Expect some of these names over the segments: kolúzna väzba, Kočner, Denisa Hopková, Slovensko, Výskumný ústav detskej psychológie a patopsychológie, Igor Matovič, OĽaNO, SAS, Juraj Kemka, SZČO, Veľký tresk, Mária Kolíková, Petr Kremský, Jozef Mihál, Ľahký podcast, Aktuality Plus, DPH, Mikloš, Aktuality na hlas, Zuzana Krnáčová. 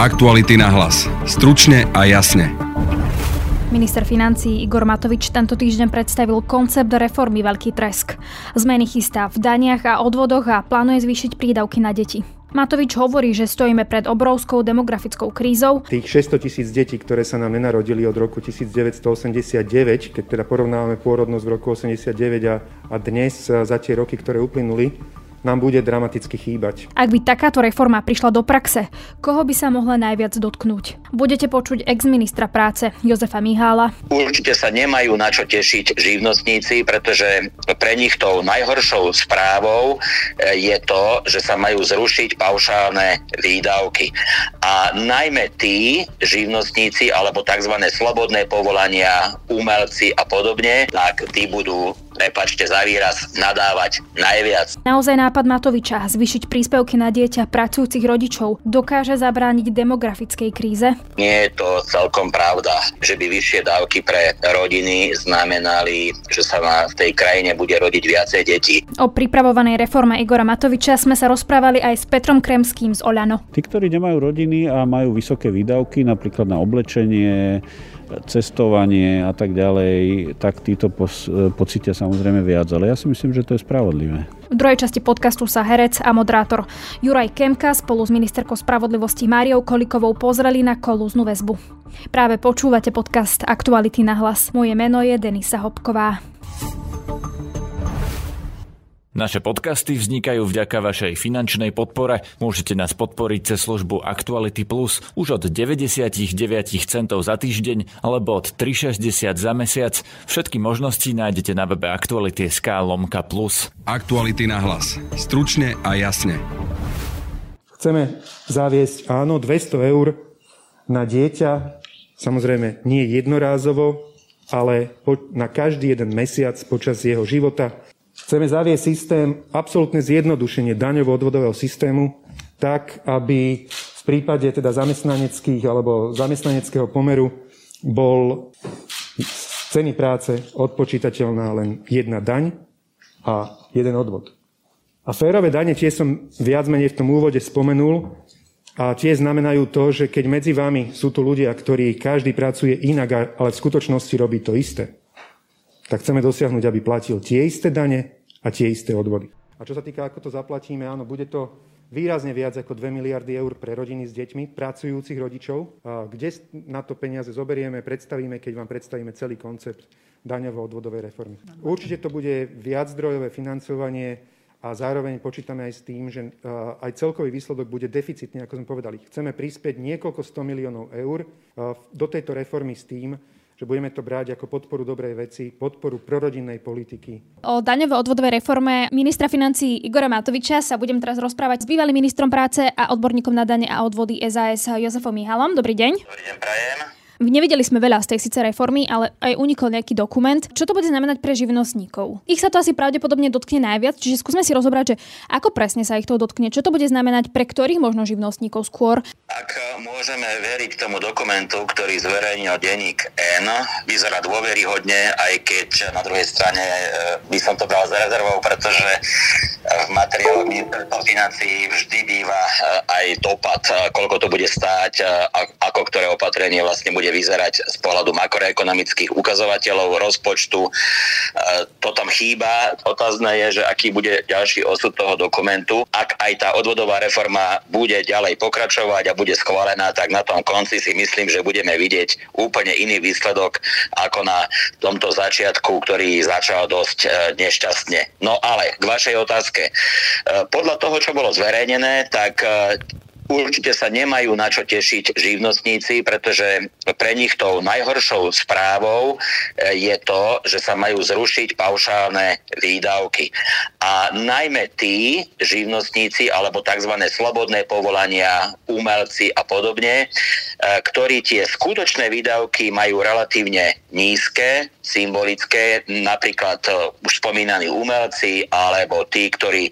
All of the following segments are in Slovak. Aktuality na hlas. Stručne a jasne. Minister financií Igor Matovič tento týždeň predstavil koncept reformy Veľký tresk. Zmeny chystá v daniach a odvodoch a plánuje zvýšiť prídavky na deti. Matovič hovorí, že stojíme pred obrovskou demografickou krízou. Tých 600 000 detí, ktoré sa nám nenarodili od roku 1989, keď teda porovnávame pôrodnosť v roku 89 a dnes za tie roky, ktoré uplynuli, nám bude dramaticky chýbať. Ak by takáto reforma prišla do praxe, koho by sa mohla najviac dotknúť? Budete počuť ex-ministra práce Jozefa Mihála. Určite sa nemajú na čo tešiť živnostníci, pretože pre nich tou najhoršou správou je to, že sa majú zrušiť paušálne výdavky. A najmä tí živnostníci, alebo tzv. Slobodné povolania, umelci a podobne, tak tí budú, prepáčte za výraz, nadávať najviac. Naozaj nápad Matoviča zvýšiť príspevky na dieťa pracujúcich rodičov dokáže zabrániť demografickej kríze? Nie je to celkom pravda, že by vyššie dávky pre rodiny znamenali, že sa v tej krajine bude rodiť viacej detí. O pripravovanej reforme Igora Matoviča sme sa rozprávali aj s Petrom Kremským z OĽaNO. Tí, ktorí nemajú rodiny a majú vysoké výdavky, napríklad na oblečenie, cestovanie a tak ďalej, tak títo pocítia samozrejme viac, ale ja si myslím, že to je spravodlivé. V druhej časti podcastu sa herec a moderátor Juraj Kemka spolu s ministerkou spravodlivosti Máriou Kolíkovou pozreli na kolúznu väzbu. Práve počúvate podcast Aktuality na hlas. Moje meno je Denisa Hopková. Naše podcasty vznikajú vďaka vašej finančnej podpore. Môžete nás podporiť cez službu Aktuality Plus už od 99 centov za týždeň alebo od 3,60 za mesiac. Všetky možnosti nájdete na webe Aktuality.sk/plus. Aktuality na hlas. Stručne a jasne. Chceme zaviesť, áno, 200 eur na dieťa. Samozrejme nie jednorázovo, ale na každý jeden mesiac počas jeho života. Chceme zaviesť systém, absolútne zjednodušenie daňovo-odvodového systému, tak, aby v prípade teda zamestnaneckých alebo zamestnaneckého pomeru bol z ceny práce odpočítateľná len jedna daň a jeden odvod. A férové dane tie som viac menej v tom úvode spomenul a tie znamenajú to, že keď medzi vami sú tu ľudia, ktorí každý pracuje inak, ale v skutočnosti robí to isté, tak chceme dosiahnuť, aby platil tie isté dane a tie isté odvody. A čo sa týka, ako to zaplatíme, áno, bude to výrazne viac ako 2 miliardy eur pre rodiny s deťmi, pracujúcich rodičov. A kde na to peniaze zoberieme, predstavíme, keď vám predstavíme celý koncept daňovo-odvodovej reformy. Určite to bude viaczdrojové financovanie a zároveň počítame aj s tým, že aj celkový výsledok bude deficitný, ako sme povedali. Chceme prispieť niekoľko 100 miliónov eur do tejto reformy s tým, že budeme to brať ako podporu dobrej veci, podporu prorodinnej politiky. O daňovo-odvodovej reforme ministra financií Igora Matoviča sa budem teraz rozprávať s bývalým ministrom práce a odborníkom na dane a odvody SAS Jozefom Mihálom. Dobrý deň. Dobrý deň, prajem. Nevideli sme veľa z tej síce reformy, ale aj unikol nejaký dokument. Čo to bude znamenať pre živnostníkov? Ich sa to asi pravdepodobne dotkne najviac, čiže skúsme si rozobrať, že ako presne sa ich to dotkne, čo to bude znamenať pre ktorých možno živnostníkov skôr. Ak môžeme veriť tomu dokumentu, ktorý zverejnil denník N, vyzerá dôveryhodne, aj keď na druhej strane by som to bral s rezervou, pretože v materiáloch ministerstva financií vždy býva aj dopad, koľko to bude stáť, ako ktoré opatrenie vlastne bude vyzerať z pohľadu makroekonomických ukazovateľov, rozpočtu. To tam chýba. Otázne je, že aký bude ďalší osud toho dokumentu. Ak aj tá odvodová reforma bude ďalej pokračovať a bude schválená, tak na tom konci si myslím, že budeme vidieť úplne iný výsledok ako na tomto začiatku, ktorý začal dosť nešťastne. No ale k vašej otázke. Podľa toho, čo bolo zverejnené, tak určite sa nemajú na čo tešiť živnostníci, pretože pre nich tou najhoršou správou je to, že sa majú zrušiť paušálne výdavky. A najmä tí živnostníci, alebo tzv. Slobodné povolania, umelci a podobne, ktorí tie skutočné výdavky majú relatívne nízke, symbolické, napríklad už spomínaní umelci, alebo tí, ktorí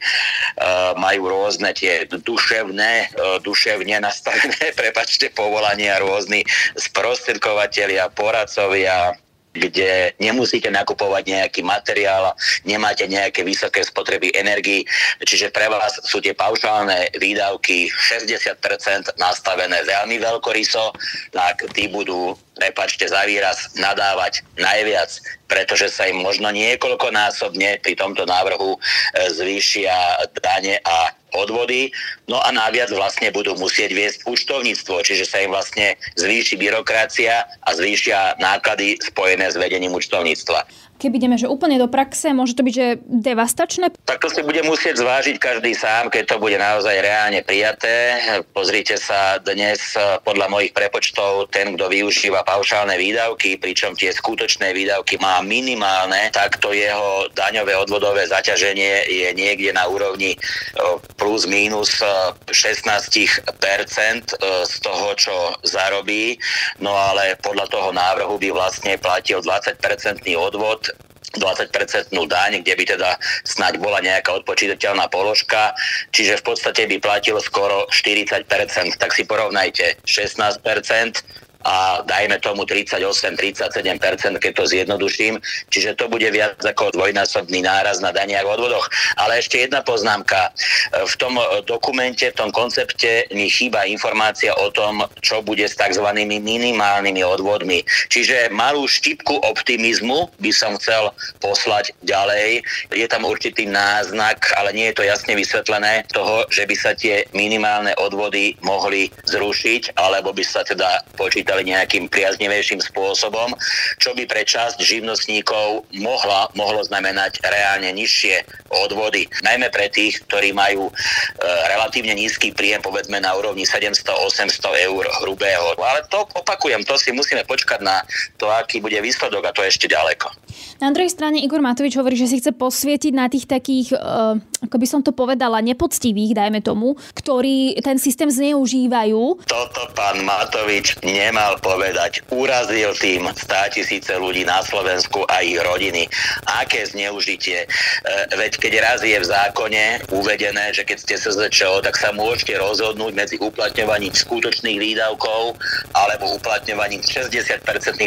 majú rôzne tie duševne nastavené, prepáčte, povolania, rôzni sprostredkovatelia, poradcovia, kde nemusíte nakupovať nejaký materiál, nemáte nejaké vysoké spotreby energii, čiže pre vás sú tie paušálne výdavky 60% nastavené veľmi veľkoryso, tak tí budú, prepáčte za výraz, nadávať najviac, pretože sa im možno niekoľkonásobne pri tomto návrhu zvýšia dane a odvody, no a naviac vlastne budú musieť viesť účtovníctvo, čiže sa im vlastne zvýši byrokracia a zvýšia náklady spojené s vedením účtovníctva. Keď ideme, že úplne do praxe, môže to byť, že devastačné? Tak to si bude musieť zvážiť každý sám, keď to bude naozaj reálne prijaté. Pozrite sa, dnes podľa mojich prepočtov, ten, kto využíva paušálne výdavky, pričom tie skutočné výdavky má minimálne, tak to jeho daňové odvodové zaťaženie je niekde na úrovni plus minus 16% z toho, čo zarobí. No ale podľa toho návrhu by vlastne platil 20% odvod, 20% daň, kde by teda snáď bola nejaká odpočítateľná položka, čiže v podstate by platil skoro 40%, tak si porovnajte 16% a dajme tomu 38-37%, keď to zjednoduším, čiže to bude viac ako dvojnásobný náraz na daniach a odvodoch. Ale ešte jedna poznámka. V tom dokumente, v tom koncepte mi chýba informácia o tom, čo bude s takzvanými minimálnymi odvodmi. Čiže malú štipku optimizmu by som chcel poslať ďalej. Je tam určitý náznak, ale nie je to jasne vysvetlené, toho, že by sa tie minimálne odvody mohli zrušiť, alebo by sa teda počítali nejakým priaznivejším spôsobom, čo by pre časť živnostníkov mohlo znamenať reálne nižšie odvody. Najmä pre tých, ktorí majú relatívne nízky príjem, povedzme na úrovni 700-800 eur hrubého. Ale to opakujem, to si musíme počkať na to, aký bude výsledok, a to ešte ďaleko. Na druhej strane Igor Matovič hovorí, že si chce posvietiť na tých takých, ako by som to povedala, nepoctivých, dajme tomu, ktorí ten systém zneužívajú. Toto pán Matovič nemal povedať. Urazil tým 100 000 ľudí na Slovensku a ich rodiny. Aké zneužitie? Veď keď raz je v zákone uvedené, že keď ste SZČO, tak sa môžete rozhodnúť medzi uplatňovaním skutočných výdavkov alebo uplatňovaním 60%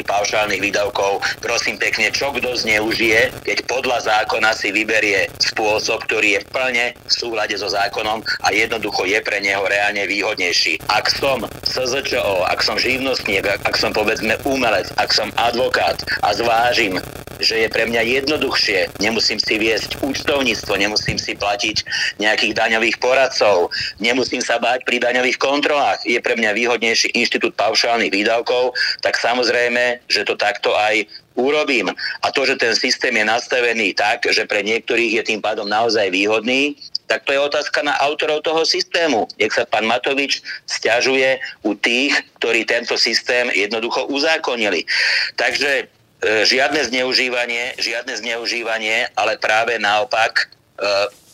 paušálnych výdavkov. Prosím pekne, čo kto zneužije, keď podľa zákona si vyberie spôsob, ktorý je plne v súhľade so zákonom a jednoducho je pre neho reálne výhodnejší. Ak som SZČO, ak som živnostník, ak som povedzme umelec, ak som advokát a zvážim, že je pre mňa jednoduchšie, nemusím si viesť účtovníctvo, nemusím si platiť nejakých daňových poradcov, nemusím sa báť pri daňových kontrolách, je pre mňa výhodnejší inštitút paušálnych výdavkov, tak samozrejme, že to takto aj urobím. A to, že ten systém je nastavený tak, že pre niektorých je tým pádom naozaj výhodný, tak to je otázka na autorov toho systému. Nech sa pán Matovič sťažuje u tých, ktorí tento systém jednoducho uzákonili. Takže žiadne zneužívanie, ale práve naopak,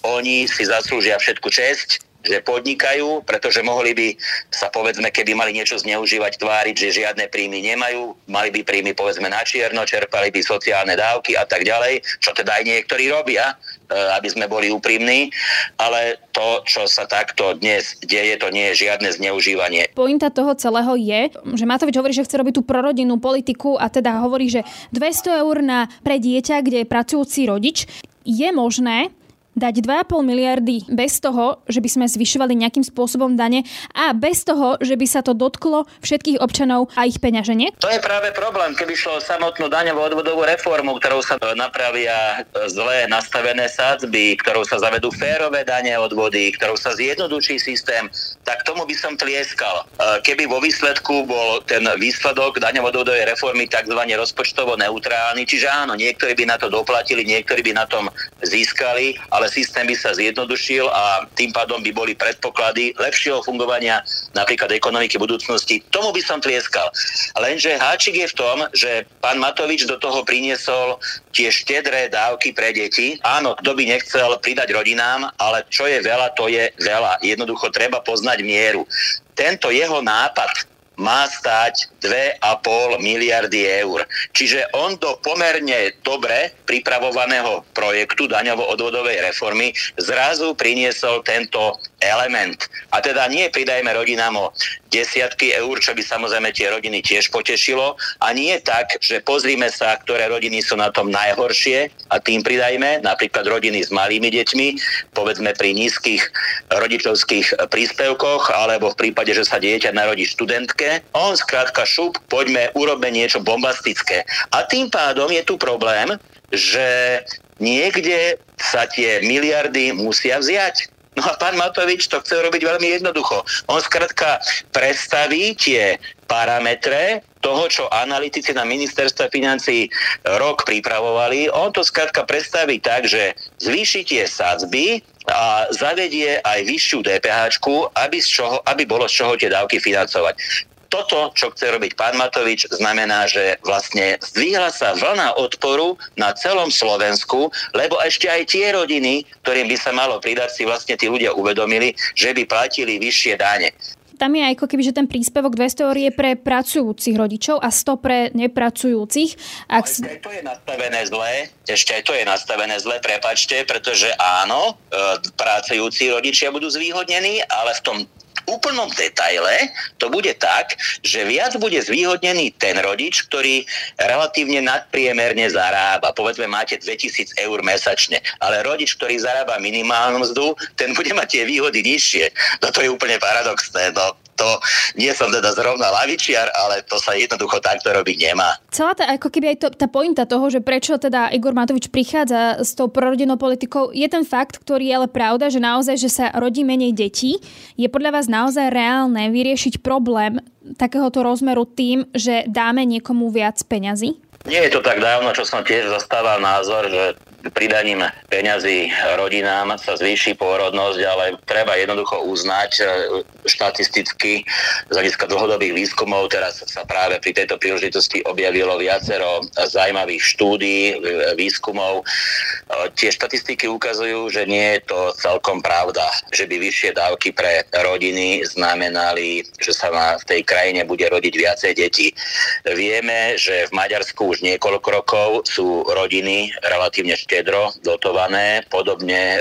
oni si zaslúžia všetku česť, že podnikajú, pretože mohli by sa, povedzme, keby mali niečo zneužívať, tváriť, že žiadne príjmy nemajú, mali by príjmy, povedzme, na čierno, čerpali by sociálne dávky a tak ďalej, čo teda aj niektorí robia, aby sme boli úprimní, ale to, čo sa takto dnes deje, to nie je žiadne zneužívanie. Pointa toho celého je, že Matovič hovorí, že chce robiť tú prorodinnú politiku a teda hovorí, že 200 eur pre dieťa, kde je pracujúci rodič, je možné dať 2,5 miliardy bez toho, že by sme zvyšovali nejakým spôsobom dane a bez toho, že by sa to dotklo všetkých občanov a ich peňaženie? To je práve problém, keby šlo o samotnú daňovú odvodovú reformu, ktorou sa napravia zlé nastavené sadzby, ktorou sa zavedú férové dane odvody, ktorou sa zjednoduší systém, tak tomu by som tlieskal. Keby vo výsledku bol ten výsledok daňovú odvodovej reformy takzvané rozpočtovo neutrálny, čiže áno, niektorí by na to doplatili, niektorí by na tom získali, ale systém by sa zjednodušil a tým pádom by boli predpoklady lepšieho fungovania napríklad ekonomiky budúcnosti. Tomu by som tlieskal. Lenže háčik je v tom, že pán Matovič do toho priniesol tie štedré dávky pre deti. Áno, kto by nechcel pridať rodinám, ale čo je veľa, to je veľa. Jednoducho treba poznať mieru. Tento jeho nápad má stáť 2,5 miliardy eur. Čiže on do pomerne dobre pripravovaného projektu daňovo-odvodovej reformy zrazu priniesol tento element. A teda nie pridajme rodinám o desiatky eur, čo by samozrejme tie rodiny tiež potešilo. A nie tak, že pozrime sa, ktoré rodiny sú na tom najhoršie a tým pridajme, napríklad rodiny s malými deťmi, povedzme pri nízkych rodičovských príspevkoch, alebo v prípade, že sa dieťa narodí študentke. On skrátka šup, poďme, urobme niečo bombastické. A tým pádom je tu problém, že niekde sa tie miliardy musia vziať. No a pán Matovič to chce robiť veľmi jednoducho. On skrátka predstaví tie parametre toho, čo analytici na ministerstve financií rok pripravovali. On to skrátka predstaví tak, že zvýši tie sadzby a zavedie aj vyššiu DPH-čku, aby bolo z čoho tie dávky financovať. Toto, čo chce robiť pán Matovič, znamená, že vlastne zdvihla sa vlna odporu na celom Slovensku, lebo ešte aj tie rodiny, ktorým by sa malo pridať, si vlastne tí ľudia uvedomili, že by platili vyššie dane. Tam je aj ako keby, že ten príspevok 200 eur je pre pracujúcich rodičov a 100 pre nepracujúcich. Ešte aj to je nastavené zle, prepáčte, pretože áno, pracujúci rodičia budú zvýhodnení, ale v tom úplnom detaile to bude tak, že viac bude zvýhodnený ten rodič, ktorý relatívne nadpriemerne zarába. Povedzme, máte 2000 eur mesačne, ale rodič, ktorý zarába minimálnu mzdu, ten bude mať tie výhody nižšie. No to je úplne paradoxné, no. To nie som teda zrovna lavičiar, ale to sa jednoducho takto robiť nemá. Celá tá, ako keby aj to, tá pointa toho, že prečo teda Igor Matovič prichádza s tou prorodinnou politikou, je ten fakt, ktorý je ale pravda, že naozaj, že sa rodí menej detí. Je podľa vás naozaj reálne vyriešiť problém takéhoto rozmeru tým, že dáme niekomu viac peňazí? Nie je to tak dávno, čo som tiež zastával názor, že pridaním peňazí rodinám sa zvýši pôrodnosť, ale treba jednoducho uznať štatisticky z hľadiska dlhodobých výskumov. Teraz sa práve pri tejto príležitosti objavilo viacero zaujímavých štúdií, výskumov. Tie štatistiky ukazujú, že nie je to celkom pravda, že by vyššie dávky pre rodiny znamenali, že sa v tej krajine bude rodiť viacej detí. Vieme, že v Maďarsku už niekoľko rokov sú rodiny relatívne štedro dotované. Podobne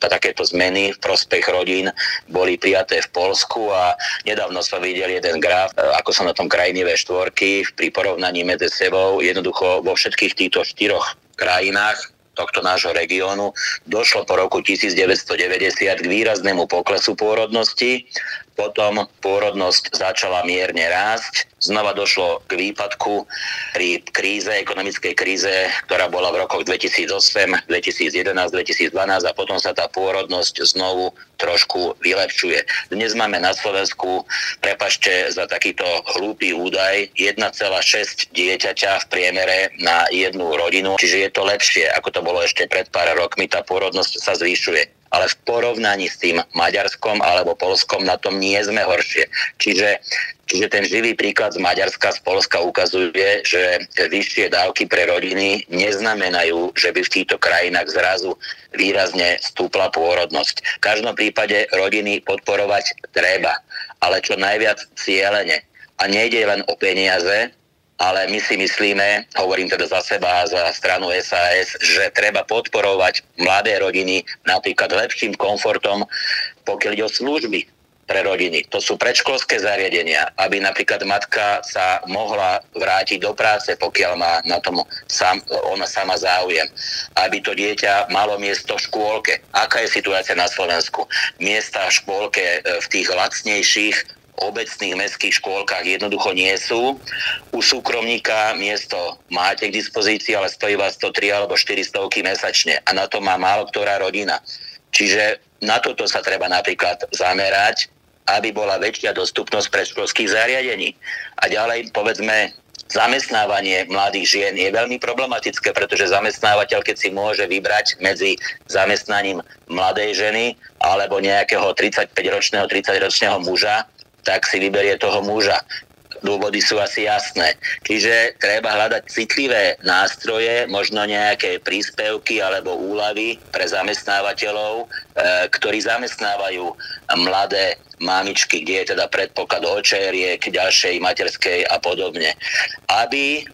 takéto zmeny v prospech rodín boli prijaté v Poľsku a nedávno som videl jeden graf, ako sa na tom krajiny V4 pri porovnaní medzi sebou. Jednoducho vo všetkých týchto štyroch krajinách tohto nášho regiónu došlo po roku 1990 k výraznému poklesu pôrodnosti. Potom pôrodnosť začala mierne rásť. Znova došlo k výpadku pri kríze, ekonomickej kríze, ktorá bola v rokoch 2008, 2011, 2012 a potom sa tá pôrodnosť znovu trošku vylepšuje. Dnes máme na Slovensku, prepáčte za takýto hlúpy údaj, 1,6 dieťaťa v priemere na jednu rodinu. Čiže je to lepšie, ako to bolo ešte pred pár rokmi, tá pôrodnosť sa zvyšuje. Ale v porovnaní s tým Maďarskom alebo Poľskom na tom nie sme horšie. Čiže ten živý príklad z Maďarska, z Poľska ukazuje, že vyššie dávky pre rodiny neznamenajú, že by v týchto krajinách zrazu výrazne stúpla pôrodnosť. V každom prípade rodiny podporovať treba, ale čo najviac cielene. A nejde len o peniaze, ale my si myslíme, hovorím teda za seba a za stranu SAS, že treba podporovať mladé rodiny napríklad lepším komfortom, pokiaľ ide o služby pre rodiny. To sú predškolské zariadenia, aby napríklad matka sa mohla vrátiť do práce, pokiaľ má na tom ona sama záujem. Aby to dieťa malo miesto v škôlke. Aká je situácia na Slovensku? Miesta v škôlke v tých lacnejších obecných mestských škôlkach jednoducho nie sú. U súkromníka miesto máte k dispozícii, ale stojí vás 103 alebo 400 mesačne a na to má málo ktorá rodina. Čiže na toto sa treba napríklad zamerať, aby bola väčšia dostupnosť predškolských zariadení. A ďalej, povedzme, zamestnávanie mladých žien je veľmi problematické, pretože zamestnávateľ, keď si môže vybrať medzi zamestnaním mladej ženy alebo nejakého 35-ročného, 30-ročného muža, tak si vyberie toho muža. dôvody sú asi jasné. Čiže treba hľadať citlivé nástroje, možno nejaké príspevky alebo úľavy pre zamestnávateľov, ktorí zamestnávajú mladé mamičky, kde je teda predpoklad očeriek, ďalšej materskej a podobne. Aby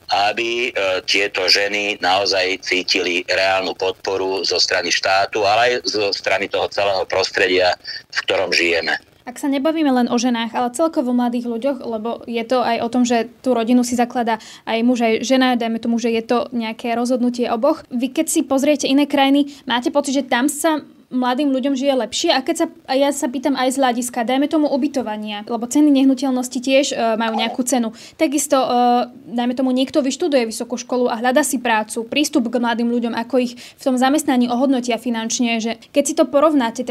tieto ženy naozaj cítili reálnu podporu zo strany štátu, ale aj zo strany toho celého prostredia, v ktorom žijeme. Ak sa nebavíme len o ženách, ale celkovo mladých ľuďoch, lebo je to aj o tom, že tú rodinu si zakladá aj muž, aj žena, dajme tomu, že je to nejaké rozhodnutie oboch. Vy keď si pozriete iné krajiny, máte pocit, že tam sa mladým ľuďom žije lepšie? A keď ja sa pýtam aj z hľadiska, dajme tomu ubytovania, lebo ceny nehnuteľnosti tiež majú nejakú cenu. Takisto, dajme tomu, niekto vyštuduje vysokú školu a hľada si prácu, prístup k mladým ľuďom, ako ich v tom zamestnaní ohodnotia finančne, že keď si to porovnáte,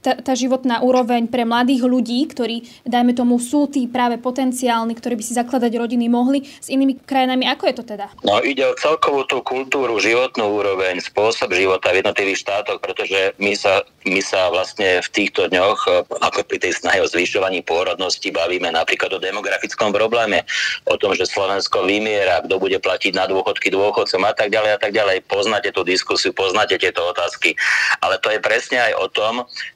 tá životná úroveň pre mladých ľudí, ktorí, dajme tomu, sú tí práve potenciálni, ktorí by si zakladať rodiny mohli, s inými krajinami, ako je to teda? No, ide o celkovú tú kultúru, životnú úroveň, spôsob života v jednotlivých štátoch, pretože my sa vlastne v týchto dňoch, ako pri tej snahe o zvyšovaní pôrodnosti, bavíme napríklad o demografickom probléme, o tom, že Slovensko vymiera, kto bude platiť na dôchodky dôchodcom a tak ďalej a tak ďalej. Poznáte tú diskusiu, poznáte tieto otázky. Ale to je presne aj o tom,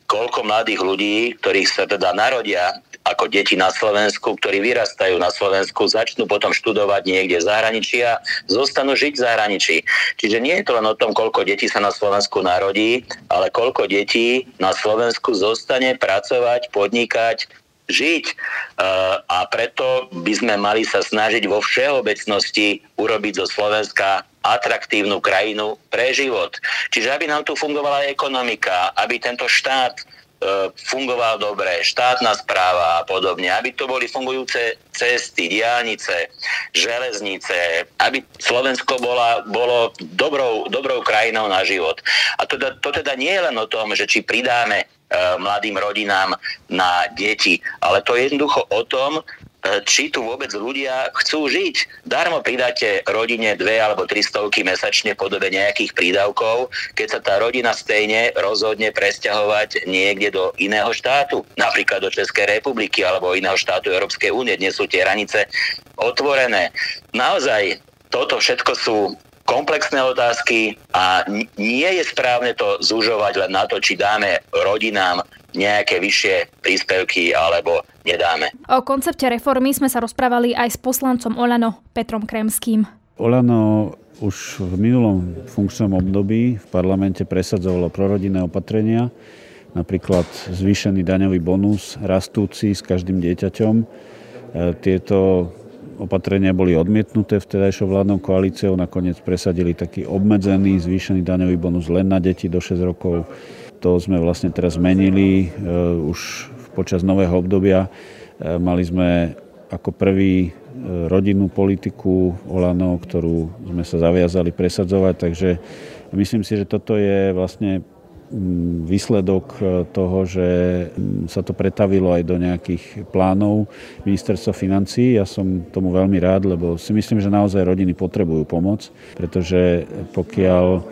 koľko mladých ľudí, ktorých sa teda narodia ako deti na Slovensku, ktorí vyrastajú na Slovensku, začnú potom študovať niekde v zahraničí a zostanú žiť v zahraničí. Čiže nie je to len o tom, koľko detí sa na Slovensku narodí, ale koľko detí na Slovensku zostane pracovať, podnikať, žiť. A preto by sme mali sa snažiť vo všeobecnosti urobiť zo Slovenska atraktívnu krajinu pre život. Čiže aby nám tu fungovala ekonomika, aby tento štát fungoval dobre, štátna správa a podobne, aby to boli fungujúce cesty, diaľnice, železnice, aby Slovensko bolo dobrou krajinou na život. A to teda nie je len o tom, že či pridáme mladým rodinám na deti, ale to je jednoducho o tom, či tu vôbec ľudia chcú žiť. Darmo pridáte rodine 2 alebo 3 stovky mesačne v podobe nejakých prídavkov, keď sa tá rodina stejne rozhodne presťahovať niekde do iného štátu, napríklad do Českej republiky alebo iného štátu Európskej únie. Dnes sú tie hranice otvorené. Naozaj, toto všetko sú komplexné otázky a nie je správne to zužovať len na to, či dáme rodinám nejaké vyššie príspevky alebo nedáme. O koncepte reformy sme sa rozprávali aj s poslancom OĽaNO Petrom Kremským. OĽaNO už v minulom funkčnom období v parlamente presadzovalo prorodinné opatrenia, napríklad zvýšený daňový bonus, rastúci s každým dieťaťom. Tieto opatrenia boli odmietnuté vtedajšou vládnou koalíciou, nakoniec presadili taký obmedzený zvýšený daňový bonus len na deti do 6 rokov. To sme vlastne teraz zmenili už počas nového obdobia. Mali sme ako prvý rodinnú politiku OĽaNO, ktorú sme sa zaviazali presadzovať, takže myslím si, že toto je vlastne výsledok toho, že sa to pretavilo aj do nejakých plánov ministerstva financií. Ja som tomu veľmi rád, lebo si myslím, že naozaj rodiny potrebujú pomoc, pretože pokiaľ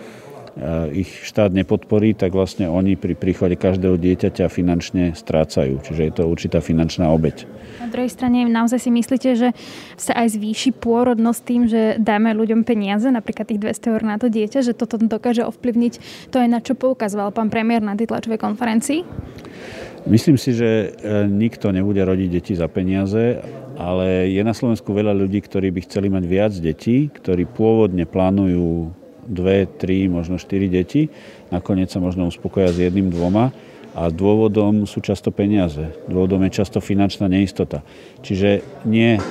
ich štát nepodporí, tak vlastne oni pri príchode každého dieťaťa finančne strácajú. Čiže je to určitá finančná obeť. Na druhej strane, naozaj si myslíte, že sa aj zvýši pôrodnosť tým, že dáme ľuďom peniaze, napríklad tých 200 eur na to dieťa, že toto dokáže ovplyvniť to, aj na čo poukazoval pán premiér na tej tlačovej konferencii? Myslím si, že nikto nebude rodiť deti za peniaze, ale je na Slovensku veľa ľudí, ktorí by chceli mať viac detí, ktorí pôvodne plánujú 2, 3, možno 4 deti. Nakoniec sa možno uspokoja s 1, 2 a dôvodom sú často peniaze. Dôvodom je často finančná neistota. Čiže nie,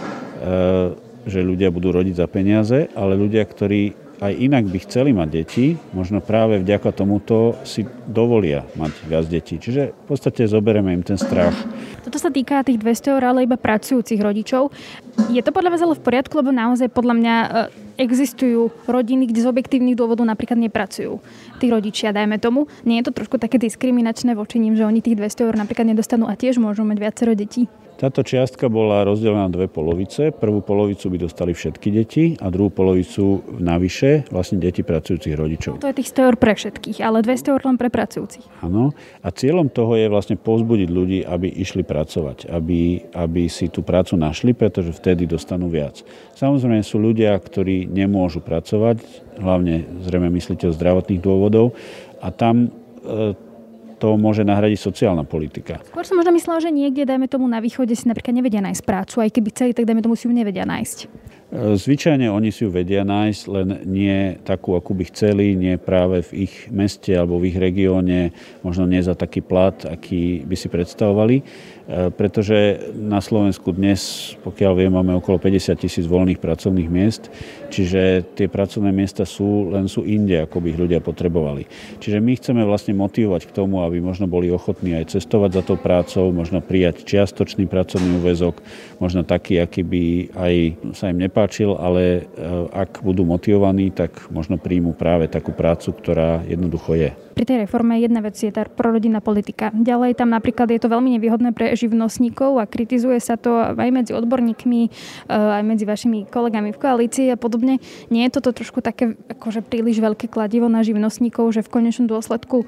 že ľudia budú rodiť za peniaze, ale ľudia, ktorí aj inak by chceli mať deti, možno práve vďaka tomuto si dovolia mať viac detí. Čiže v podstate zoberieme im ten strach. Toto sa týka tých 200 eur, ale iba pracujúcich rodičov. Je to podľa vás ale v poriadku, lebo naozaj podľa mňa existujú rodiny, kde z objektívnych dôvodov napríklad nepracujú tí rodičia, dajme tomu. Nie je to trošku také diskriminačné voči nim, že oni tých 200 eur napríklad nedostanú a tiež môžu mať viacero detí? Táto čiastka bola rozdelená na dve polovice. Prvú polovicu by dostali všetky deti a druhú polovicu navyše vlastne deti pracujúcich rodičov. To je tých 100 eur pre všetkých, ale 200 eur len pre pracujúcich. Áno. A cieľom toho je vlastne povzbudiť ľudí, aby išli pracovať, aby si tú prácu našli, pretože vtedy dostanú viac. Samozrejme sú ľudia, ktorí nemôžu pracovať, hlavne zrejme myslíte o zdravotných dôvodov a tam to môže nahradiť sociálna politika. Skôr som možno myslela, že niekde, dajme tomu na východe, si napríklad nevedia nájsť prácu, aj keby chceli, tak dajme tomu si ju nevedia nájsť. Zvyčajne oni si ju vedia nájsť, len nie takú, akú by chceli, nie práve v ich meste alebo v ich regióne, možno nie za taký plat, aký by si predstavovali, pretože na Slovensku dnes, pokiaľ viem, máme okolo 50 000 voľných pracovných miest, čiže tie pracovné miesta sú, len sú inde, ako by ich ľudia potrebovali. Čiže my chceme vlastne motivovať k tomu, aby možno boli ochotní aj cestovať za tou prácou, možno prijať čiastočný pracovný úväzok, možno taký, aký by aj sa im nepáčil, ale ak budú motivovaní, tak možno príjmu práve takú prácu, ktorá jednoducho je. Pri tej reforme jedna vec je tá prorodinná politika. Ďalej tam napríklad je to veľmi nevýhodné pre živnostníkov a kritizuje sa to aj medzi odborníkmi, aj medzi vašimi kolegami v koalícii a podobne. Nie je toto trošku také akože príliš veľké kladivo na živnostníkov, že v konečnom dôsledku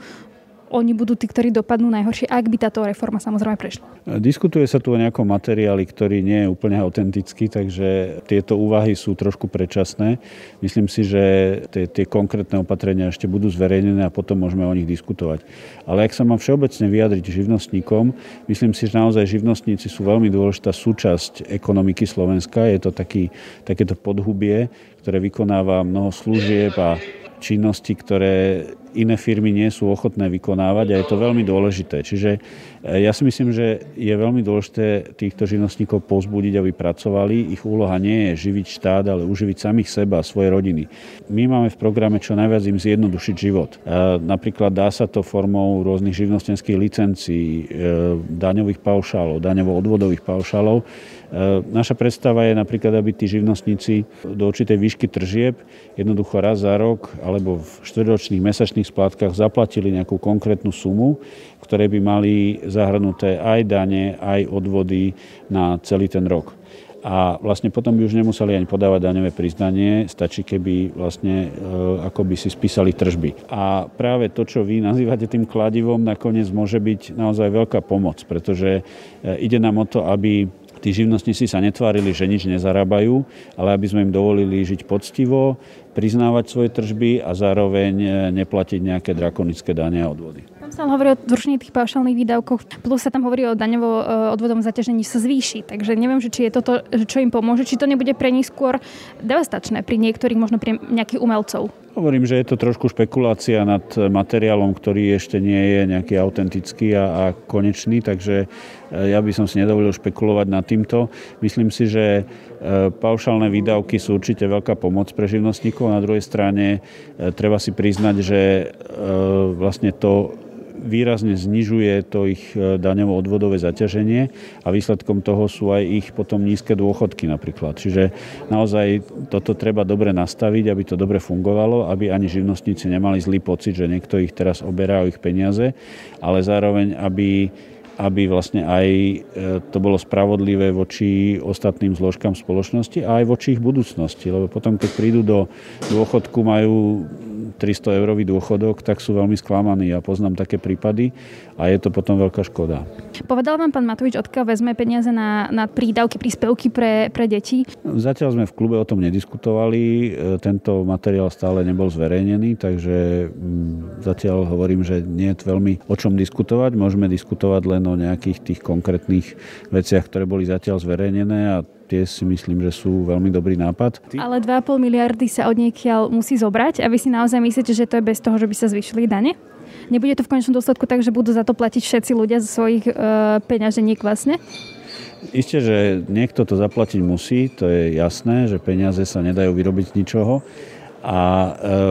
oni budú tí, ktorí dopadnú najhoršie, ak by táto reforma samozrejme prešla? Diskutuje sa tu o nejakom materiáli, ktorý nie je úplne autentický, takže tieto úvahy sú trošku predčasné. Myslím si, že tie konkrétne opatrenia ešte budú zverejnené a potom môžeme o nich diskutovať. Ale ak sa mám všeobecne vyjadriť živnostníkom, myslím si, že naozaj živnostníci sú veľmi dôležitá súčasť ekonomiky Slovenska. Je to takéto podhubie, ktoré vykonáva mnoho služieb a činnosti, ktoré iné firmy nie sú ochotné vykonávať a je to veľmi dôležité. Čiže ja si myslím, že je veľmi dôležité týchto živnostníkov povzbudiť, aby pracovali. Ich úloha nie je živiť štát, ale uživiť samých seba a svoje rodiny. My máme v programe čo najviac im zjednodušiť život. Napríklad dá sa to formou rôznych živnostenských licencií, daňových paušálov, daňovo-odvodových paušálov. Naša predstava je napríklad, aby tí živnostníci do určitej výšky tržieb jednoducho raz za rok alebo v štvrťročných mesačných splátkach zaplatili nejakú konkrétnu sumu, ktoré by mali zahrnuté aj dane, aj odvody na celý ten rok. A vlastne potom by už nemuseli ani podávať daňové priznanie, stačí keby vlastne ako by si spísali tržby. A práve to, čo vy nazývate tým kladivom, nakoniec môže byť naozaj veľká pomoc, pretože ide nám o to, aby tí živnostníci sa netvárili, že nič nezarábajú, ale aby sme im dovolili žiť poctivo, priznávať svoje tržby a zároveň neplatiť nejaké drakonické dane a odvody. Tam sa hovorí o zrušení tých paušálnych výdavkov, plus sa tam hovorí o daňovo odvodom zaťažení sa zvýši, takže neviem, že či je toto, čo im pomôže, či to nebude pre nich skôr devastačné pri niektorých, možno pri nejakých umelcov. Hovorím, že je to trošku špekulácia nad materiálom, ktorý ešte nie je nejaký autentický a konečný, takže ja by som si nedovolil špekulovať nad týmto. Myslím si, že paušálne výdavky sú určite veľká pomoc pre živnostníkov. Na druhej strane treba si priznať, že vlastne to výrazne znižuje to ich daňovo-odvodové zaťaženie a výsledkom toho sú aj ich potom nízke dôchodky napríklad. Čiže naozaj toto treba dobre nastaviť, aby to dobre fungovalo, aby ani živnostníci nemali zlý pocit, že niekto ich teraz oberá o ich peniaze, ale zároveň, aby vlastne aj to bolo spravodlivé voči ostatným zložkám spoločnosti a aj voči ich budúcnosti, lebo potom, keď prídu do dôchodku, majú 300-eurový dôchodok, tak sú veľmi sklamaní. Ja poznám také prípady a je to potom veľká škoda. Povedal vám pán Matovič, odkiaľ vezme peniaze na prídavky, príspevky pre deti? Zatiaľ sme v klube o tom nediskutovali. Tento materiál stále nebol zverejnený, takže zatiaľ hovorím, že nie je veľmi o čom diskutovať. Môžeme diskutovať len o nejakých tých konkrétnych veciach, ktoré boli zatiaľ zverejnené a tie si myslím, že sú veľmi dobrý nápad. Ale 2,5 miliardy sa od niekiaľ musí zobrať a vy si naozaj myslíte, že to je bez toho, že by sa zvýšili dane? Nebude to v konečnom dôsledku tak, že budú za to platiť všetci ľudia zo svojich peňaženiek vlastne? Isté, že niekto to zaplatiť musí, to je jasné, že peniaze sa nedajú vyrobiť z ničoho. A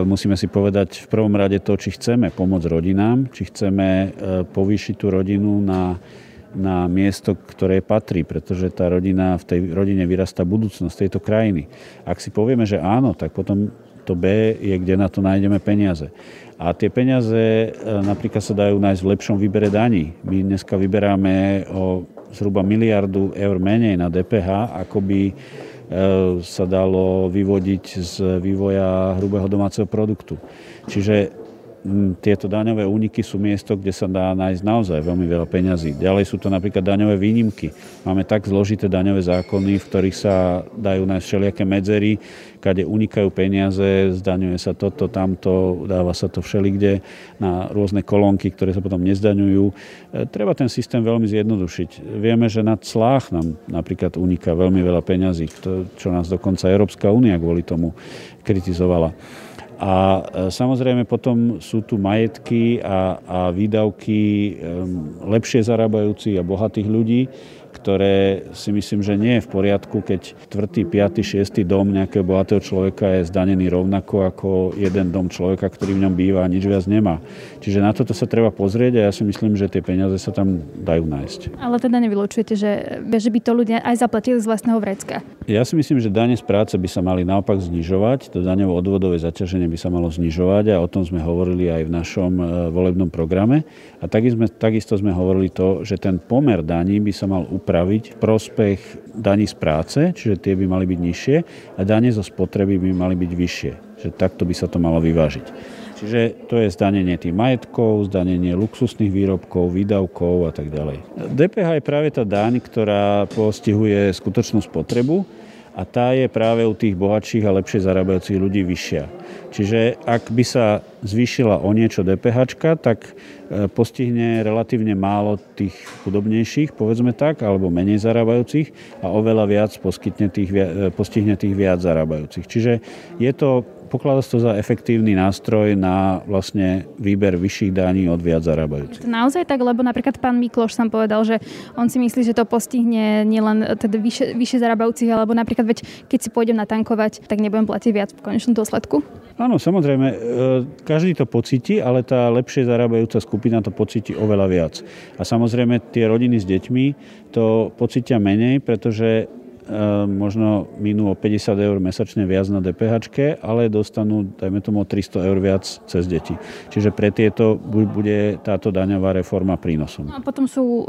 musíme si povedať v prvom rade to, či chceme pomôcť rodinám, či chceme povýšiť tú rodinu na miesto, ktoré patrí, pretože tá rodina, v tej rodine vyrastá budúcnosť tejto krajiny. Ak si povieme, že áno, tak potom to B je, kde na to nájdeme peniaze. A tie peniaze napríklad sa dajú nájsť v lepšom výbere daní. My dneska vyberáme o zhruba miliardu eur menej na DPH, ako by sa dalo vyvodiť z vývoja hrubého domáceho produktu. Čiže tieto daňové úniky sú miesto, kde sa dá nájsť naozaj veľmi veľa peňazí. Ďalej sú to napríklad daňové výnimky. Máme tak zložité daňové zákony, v ktorých sa dajú nájsť všelijaké medzery, kde unikajú peniaze, zdaňuje sa toto, tamto, dáva sa to všelikde na rôzne kolónky, ktoré sa potom nezdaňujú. Treba ten systém veľmi zjednodušiť. Vieme, že na clách nám napríklad uniká veľmi veľa peňazí, čo nás dokonca Európska únia kvôli tomu kritizovala. A samozrejme potom sú tu majetky a výdavky lepšie zarábajúcich a bohatých ľudí, ktoré si myslím, že nie je v poriadku, keď 4., 5., 6. dom nejakého bohatého človeka je zdanený rovnako ako jeden dom človeka, ktorý v ňom býva a nič viac nemá. Čiže na toto sa treba pozrieť a ja si myslím, že tie peniaze sa tam dajú nájsť. Ale teda nevylučujete, že by to ľudia aj zaplatili z vlastného vrecka? Ja si myslím, že dane z práce by sa mali naopak znižovať, to daňovo odvodové zaťaženie by sa malo znižovať a o tom sme hovorili aj v našom volebnom programe. A takisto sme hovorili to, že ten pomer daní by sa mal upraviť v prospech daní z práce, čiže tie by mali byť nižšie a dane zo spotreby by mali byť vyššie. Že takto by sa to malo vyvážiť. Čiže to je zdanenie tých majetkov, zdanenie luxusných výrobkov, výdavkov a tak ďalej. DPH je práve tá daň, ktorá postihuje skutočnú spotrebu a tá je práve u tých bohatších a lepšie zarábajúcich ľudí vyššia. Čiže ak by sa zvýšila o niečo DPH, tak postihne relatívne málo tých chudobnejších, povedzme tak, alebo menej zarábajúcich a oveľa viac postihne tých viac zarábajúcich. Čiže pokladá sa to za efektívny nástroj na vlastne výber vyšších daní od viac zarábajúcich. Naozaj tak, lebo napríklad pán Mikloš sám povedal, že on si myslí, že to postihne nielen teda vyššie zarábajúcich, alebo napríklad keď si pôjdem natankovať, tak nebudem platiť viac v konečnom dôsledku. Áno, samozrejme, každý to pocíti, ale tá lepšie zarábajúca skupina to pocíti oveľa viac. A samozrejme tie rodiny s deťmi to pocítia menej, pretože možno minú o 50 eur mesačne viac na DPH, ale dostanú, dajme tomu, 300 eur viac cez deti. Čiže pre tieto bude táto daňová reforma prínosom. A potom sú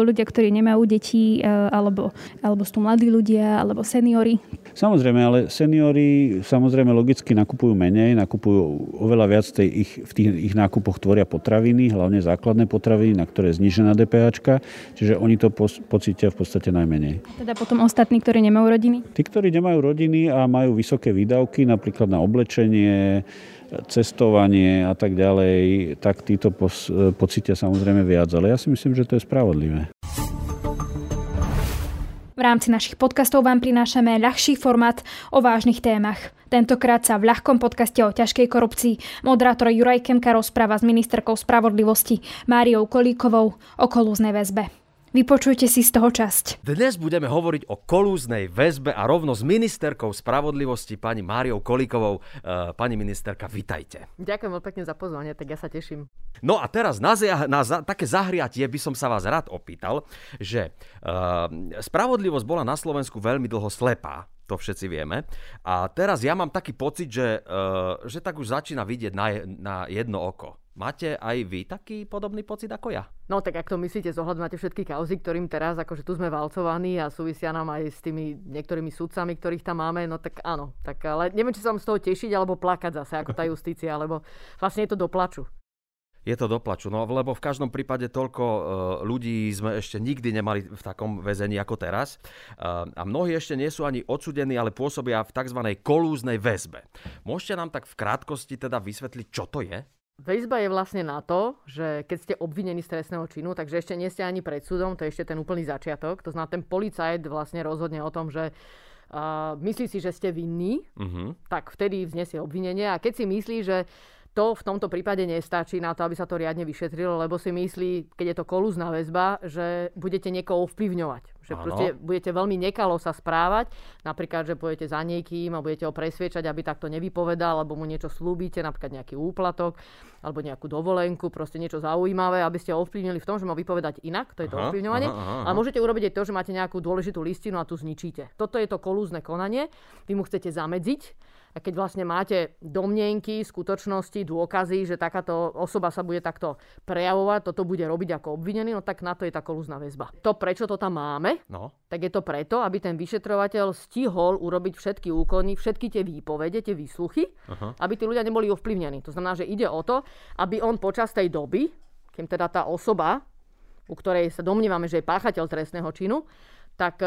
ľudia, ktorí nemajú deti, alebo sú mladí ľudia, alebo seniori. Samozrejme, ale seniori samozrejme logicky nakupujú menej, nakupujú oveľa viac, v tých nákupoch tvoria potraviny, hlavne základné potraviny, na ktoré je znížená DPH, čiže oni to pocítia v podstate najmenej. Teda potom ostatní, ktorí nemajú rodiny? Tí, ktorí nemajú rodiny a majú vysoké výdavky, napríklad na oblečenie, cestovanie a tak ďalej, tak títo pocítia samozrejme viac, ale ja si myslím, že to je spravodlivé. V rámci našich podcastov vám prinášame ľahší formát o vážnych témach. Tentokrát sa v ľahkom podcaste o ťažkej korupcii moderátor Juraj Kemka rozpráva s ministerkou spravodlivosti Máriou Kolíkovou o kolúznej väzbe. Vypočujte si z toho časť. Dnes budeme hovoriť o kolúznej väzbe a rovno s ministerkou spravodlivosti pani Máriou Kolíkovou. Pani ministerka, vitajte. Ďakujem veľmi pekne za pozvanie, tak ja sa teším. No a teraz na také zahriatie by som sa vás rád opýtal, že spravodlivosť bola na Slovensku veľmi dlho slepá. To všetci vieme. A teraz ja mám taký pocit, že tak už začína vidieť na jedno oko. Máte aj vy taký podobný pocit ako ja? No tak ak to myslíte, zohľadnáte všetky kauzy, ktorým teraz akože tu sme valcovaní a súvisia nám aj s tými niektorými sudcami, ktorých tam máme, no tak áno. Tak, ale neviem, či sa vám z toho tešiť alebo plakať zase ako tá justícia, lebo vlastne je to do plaču. Je to do plaču, no lebo v každom prípade toľko ľudí sme ešte nikdy nemali v takom väzení ako teraz. A mnohí ešte nie sú ani odsudení, ale pôsobia v tzv. Kolúznej väzbe. Môžete nám tak v krátkosti teda vysvetliť, čo to je? Väzba je vlastne na to, že keď ste obvinení z trestného činu, takže ešte nie ste ani pred súdom, to je ešte ten úplný začiatok. To znamená, ten policajt vlastne rozhodne o tom, že myslí si, že ste vinní, tak vtedy vznesie obvinenie. A keď si myslí, že to v tomto prípade nestačí na to, aby sa to riadne vyšetrilo, lebo si myslí, keď je to kolúzna väzba, že budete niekoho ovplyvňovať. Že proste budete veľmi nekalo sa správať, napríklad, že pôjdete za niekým a budete ho presviečať, aby takto nevypovedal, alebo mu niečo slúbite, napríklad nejaký úplatok, alebo nejakú dovolenku, proste niečo zaujímavé, aby ste ho ovplyvnili v tom, že má vypovedať inak, to je to ovplyvňovanie. A môžete urobiť aj to, že máte nejakú dôležitú listinu a tu zničíte. Toto je to kolúzne konanie, vy mu chcete zamedziť A keď vlastne máte domnienky, skutočnosti, dôkazy, že takáto osoba sa bude takto prejavovať, toto bude robiť ako obvinený, no tak na to je tá kolúzna väzba. To, prečo to tam máme, tak je to preto, aby ten vyšetrovateľ stihol urobiť všetky úkony, všetky tie výpovede, tie výsluchy, aby tí ľudia neboli ovplyvnení. To znamená, že ide o to, aby on počas tej doby, kým teda tá osoba, u ktorej sa domnievame, že je páchateľ trestného činu, tak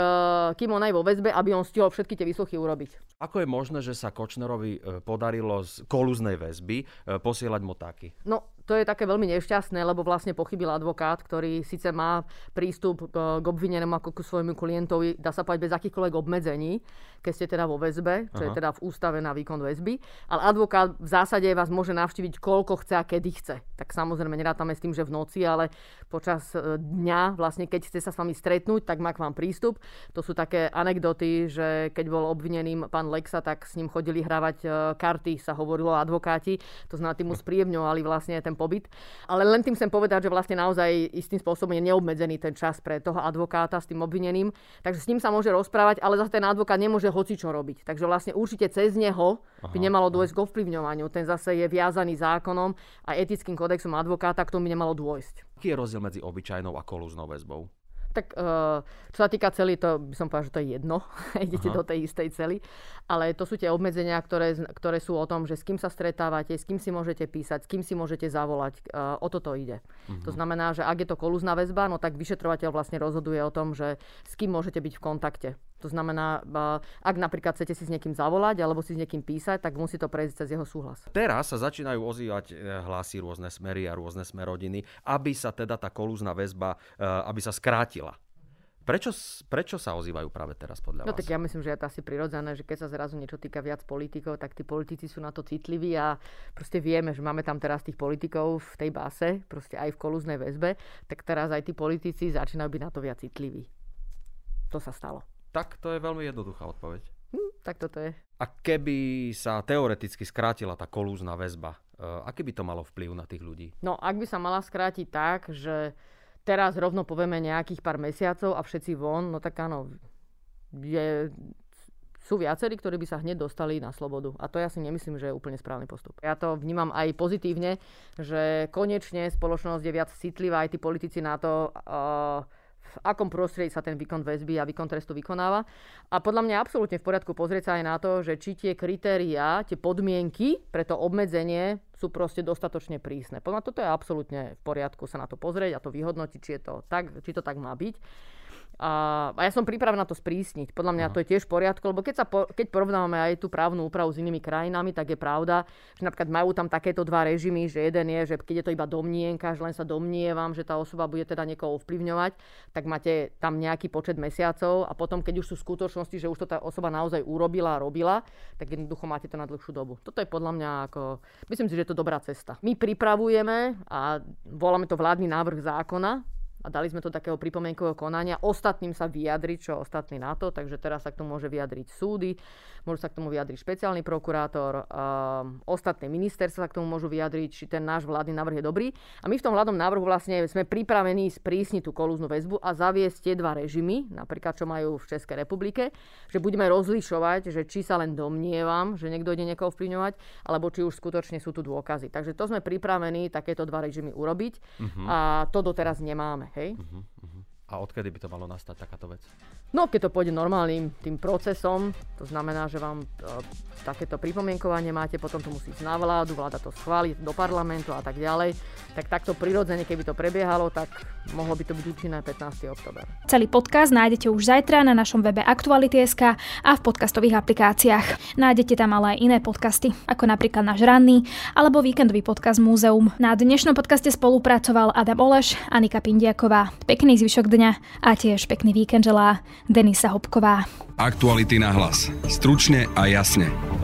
kým on aj vo väzbe, aby on stihol všetky tie výsluchy urobiť. Ako je možné, že sa Kočnerovi podarilo z kolúznej väzby posielať motáky? No, to je také veľmi nešťastné, lebo vlastne pochybil advokát, ktorý síce má prístup k obvinenému ako k svojmu klientovi, dá sa povedať bez akýchkoľvek obmedzení, keď ste teda vo väzbe, čo je teda v ústave na výkon väzby, ale advokát v zásade vás môže navštíviť koľko chce a kedy chce. Tak samozrejme nerátame s tým, že v noci, ale počas dňa, vlastne keď chce sa s vami stretnúť, tak má k vám prístup. To sú také anekdoty, že keď bol obvineným pán Lexa, tak s ním chodili hrávať karty, sa hovorilo o advokáti, to znamená, tým mu spríjemňovali vlastne ten pobyt. Ale len tým chcem povedať, že vlastne naozaj istým spôsobom je neobmedzený ten čas pre toho advokáta s tým obvineným. Takže s ním sa môže rozprávať, ale zase ten advokát nemôže hocičo robiť. Takže vlastne určite cez neho by nemalo dôjsť k ovplyvňovaniu. Ten zase je viazaný zákonom a etickým kodexom advokáta, k tomu by nemalo dôjsť. Aký je rozdiel medzi obyčajnou a kolúznou väzbou? Tak čo sa týka cely, to by som povedal, že to je jedno. Idete do tej istej cely. Ale to sú tie obmedzenia, ktoré sú o tom, že s kým sa stretávate, s kým si môžete písať, s kým si môžete zavolať. O toto ide. To znamená, že ak je to kolúzna väzba, no tak vyšetrovateľ vlastne rozhoduje o tom, že s kým môžete byť v kontakte. To znamená, ak napríklad chcete si s niekým zavolať alebo si s niekým písať, tak musí to prejsť cez jeho súhlas. Teraz sa začínajú ozývať hlasy rôzne smery a rôzne smerodiny, aby sa teda tá kolúzna väzba, aby sa skrátila. Prečo sa ozývajú práve teraz podľa vás? No tak ja myslím, že je to asi prirodzené, že keď sa zrazu niečo týka viac politikov, tak tí politici sú na to citliví a proste vieme, že máme tam teraz tých politikov v tej báse, proste aj v kolúznej väzbe, tak teraz aj tí politici začínajú byť na to viac citliví. To sa stalo. Tak to je veľmi jednoduchá odpoveď. Tak toto je. A keby sa teoreticky skrátila tá kolúzna väzba, aký by to malo vplyv na tých ľudí? No, ak by sa mala skrátiť tak, že teraz rovno povieme nejakých pár mesiacov a všetci von, no tak áno, sú viacerí, ktorí by sa hneď dostali na slobodu. A to ja si nemyslím, že je úplne správny postup. Ja to vnímam aj pozitívne, že konečne spoločnosť je viac citlivá, aj tí politici na to... v akom prostredí sa ten výkon väzby a výkon trestu vykonáva. A podľa mňa absolútne v poriadku pozrieť sa aj na to, že či tie kritériá, tie podmienky pre to obmedzenie sú proste dostatočne prísne. Podľa toto je absolútne v poriadku sa na to pozrieť a to vyhodnotiť, či je to tak, či to tak má byť. A ja som pripravená to sprísniť. Podľa mňa to je tiež v poriadku, lebo keď porovnávame aj tú právnu úpravu s inými krajinami, tak je pravda, že napríklad majú tam takéto dva režimy, že jeden je, že keď je to iba domnienka, že len sa domnievam, že tá osoba bude teda niekoho ovplyvňovať, tak máte tam nejaký počet mesiacov a potom, keď už sú skutočnosti, že už to tá osoba naozaj urobila a robila, tak jednoducho máte to na dlhšiu dobu. Toto je podľa mňa myslím si, že je to dobrá cesta. My pripravujeme a voláme to vládny návrh zákona. A dali sme to takého pripomienkového konania. Ostatným sa vyjadriť, čo ostatní na to. Takže teraz sa k tomu môže vyjadriť súdy, môže sa k tomu vyjadriť špeciálny prokurátor, ostatné ministerstva sa k tomu môžu vyjadriť, či ten náš vládny návrh je dobrý. A my v tom vládnom návrhu vlastne sme pripravení sprísniť tú kolúznu väzbu a zaviesť tie dva režimy, napríklad čo majú v Českej republike, že budeme rozlišovať, že či sa len domnievam, že niekto ide niekoho ovplyvňovať, alebo či už skutočne sú tu dôkazy. Takže to sme pripravení takéto dva režimy urobiť a to doteraz nemáme. Hej? A odkedy by to malo nastať takáto vec? No, keď to pôjde normálnym tým procesom, to znamená, že vám takéto pripomienkovanie máte, potom to musí ísť na vládu, vláda to schváli do parlamentu a tak ďalej. Tak takto prirodzene, keby to prebiehalo, tak mohlo by to byť účinné 15. október. Celý podcast nájdete už zajtra na našom webe Aktuality.sk a v podcastových aplikáciách. Nájdete tam ale aj iné podcasty, ako napríklad náš ranný alebo víkendový podcast Múzeum. Na dnešnom podcaste spolupracoval Adam Oleš, Anika Pindiaková. Pekný zvyšok dňa a tiež pekný víkend želá Denisa Hopková. Aktuality na hlas. Stručne a jasne.